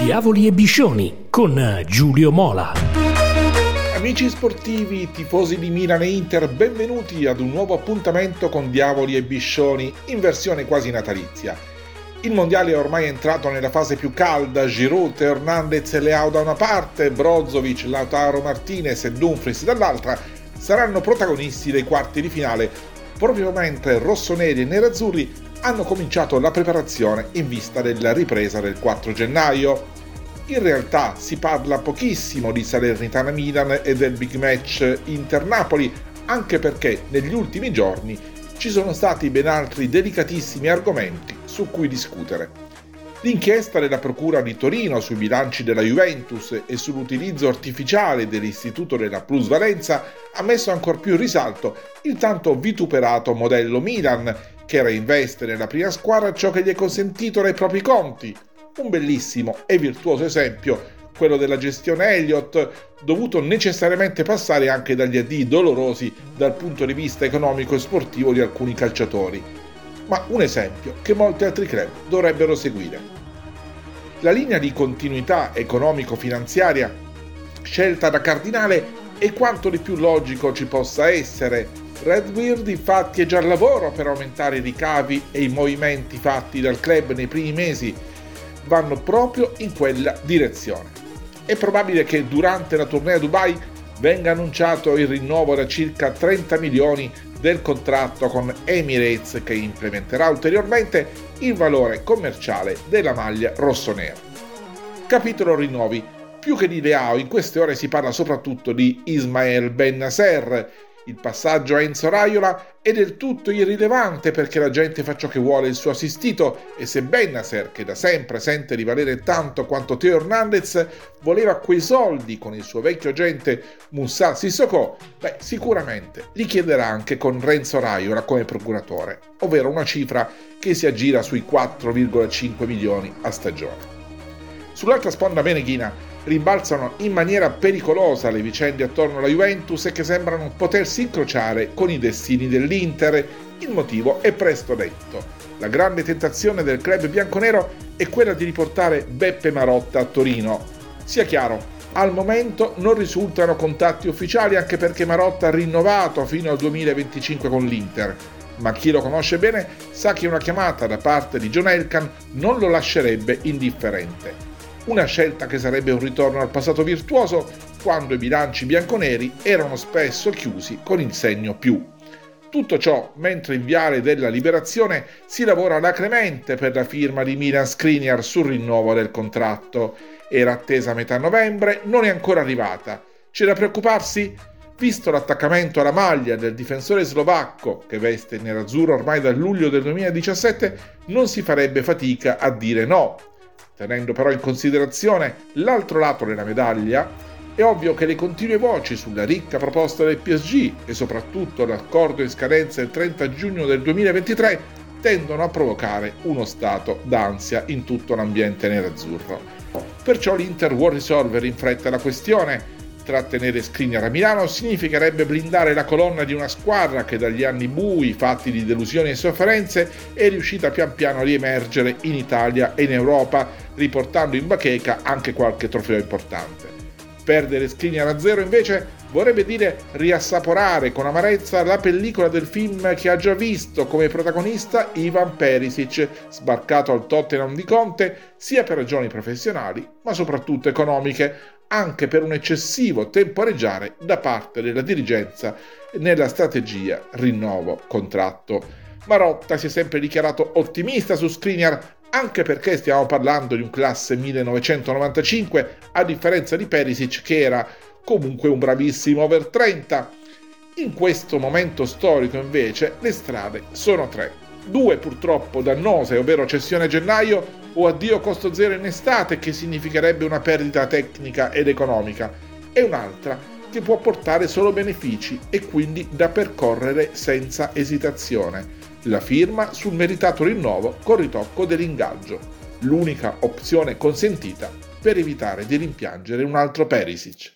Diavoli e Biscioni con Giulio Mola. Amici sportivi, tifosi di Milan e Inter, benvenuti ad un nuovo appuntamento con Diavoli e Biscioni in versione quasi natalizia. Il mondiale è ormai entrato nella fase più calda, Giroud, Theo Hernandez e Leao da una parte, Brozovic, Lautaro Martinez e Dumfries dall'altra saranno protagonisti dei quarti di finale, proprio mentre rossoneri e nerazzurri hanno cominciato la preparazione in vista della ripresa del 4 gennaio. In realtà si parla pochissimo di Salernitana-Milan e del big match Inter-Napoli, anche perché negli ultimi giorni ci sono stati ben altri delicatissimi argomenti su cui discutere. L'inchiesta della Procura di Torino sui bilanci della Juventus e sull'utilizzo artificiale dell'istituto della Plusvalenza ha messo ancor più in risalto il tanto vituperato modello Milan, che reinveste nella prima squadra ciò che gli è consentito dai propri conti. Un bellissimo e virtuoso esempio, quello della gestione Elliott, dovuto necessariamente passare anche dagli addii dolorosi dal punto di vista economico e sportivo di alcuni calciatori, ma un esempio che molti altri club dovrebbero seguire. La linea di continuità economico-finanziaria scelta da Cardinale è quanto di più logico ci possa essere. RedBird infatti è già al lavoro per aumentare i ricavi e i movimenti fatti dal club nei primi mesi vanno proprio in quella direzione. È probabile che durante la tournée a Dubai venga annunciato il rinnovo da circa 30 milioni del contratto con Emirates, che implementerà ulteriormente il valore commerciale della maglia rossonera. Capitolo rinnovi. Più che di Leao in queste ore si parla soprattutto di Ismael Bennacer. Il passaggio a Enzo Raiola è del tutto irrilevante perché la gente fa ciò che vuole il suo assistito, e se Bennacer, che da sempre sente di valere tanto quanto Theo Hernandez, voleva quei soldi con il suo vecchio agente Moussa Sissoko, sicuramente li chiederà anche con Renzo Raiola come procuratore, ovvero una cifra che si aggira sui 4,5 milioni a stagione. Sull'altra sponda meneghina rimbalzano in maniera pericolosa le vicende attorno alla Juventus e che sembrano potersi incrociare con i destini dell'Inter. Il motivo è presto detto. La grande tentazione del club bianconero è quella di riportare Beppe Marotta a Torino. Sia chiaro, al momento non risultano contatti ufficiali, anche perché Marotta ha rinnovato fino al 2025 con l'Inter, ma chi lo conosce bene sa che una chiamata da parte di John Elkann non lo lascerebbe indifferente. Una scelta che sarebbe un ritorno al passato virtuoso, quando i bilanci bianconeri erano spesso chiusi con il segno più. Tutto ciò mentre in Viale della Liberazione si lavora alacremente per la firma di Milan Skriniar sul rinnovo del contratto. Era attesa a metà novembre, non è ancora arrivata. C'è da preoccuparsi? Visto l'attaccamento alla maglia del difensore slovacco, che veste il nerazzurro ormai dal luglio del 2017, non si farebbe fatica a dire no. Tenendo però in considerazione l'altro lato della medaglia, è ovvio che le continue voci sulla ricca proposta del PSG e soprattutto l'accordo in scadenza il 30 giugno del 2023 tendono a provocare uno stato d'ansia in tutto l'ambiente nerazzurro. Perciò l'Inter vuole risolvere in fretta la questione. Trattenere Skriniar a Milano significherebbe blindare la colonna di una squadra che dagli anni bui, fatti di delusioni e sofferenze, è riuscita pian piano a riemergere in Italia e in Europa, riportando in bacheca anche qualche trofeo importante. Perdere Skriniar a zero invece vorrebbe dire riassaporare con amarezza la pellicola del film che ha già visto come protagonista Ivan Perisic, sbarcato al Tottenham di Conte sia per ragioni professionali ma soprattutto economiche, anche per un eccessivo temporeggiare da parte della dirigenza nella strategia rinnovo-contratto. Marotta si è sempre dichiarato ottimista su Skriniar, anche perché stiamo parlando di un classe 1995, a differenza di Perisic che era comunque un bravissimo over 30. In questo momento storico invece le strade sono tre. Due purtroppo dannose, ovvero cessione a gennaio o addio costo zero in estate, che significherebbe una perdita tecnica ed economica, e un'altra che può portare solo benefici e quindi da percorrere senza esitazione: la firma sul meritato rinnovo con ritocco dell'ingaggio, l'unica opzione consentita per evitare di rimpiangere un altro Perisic.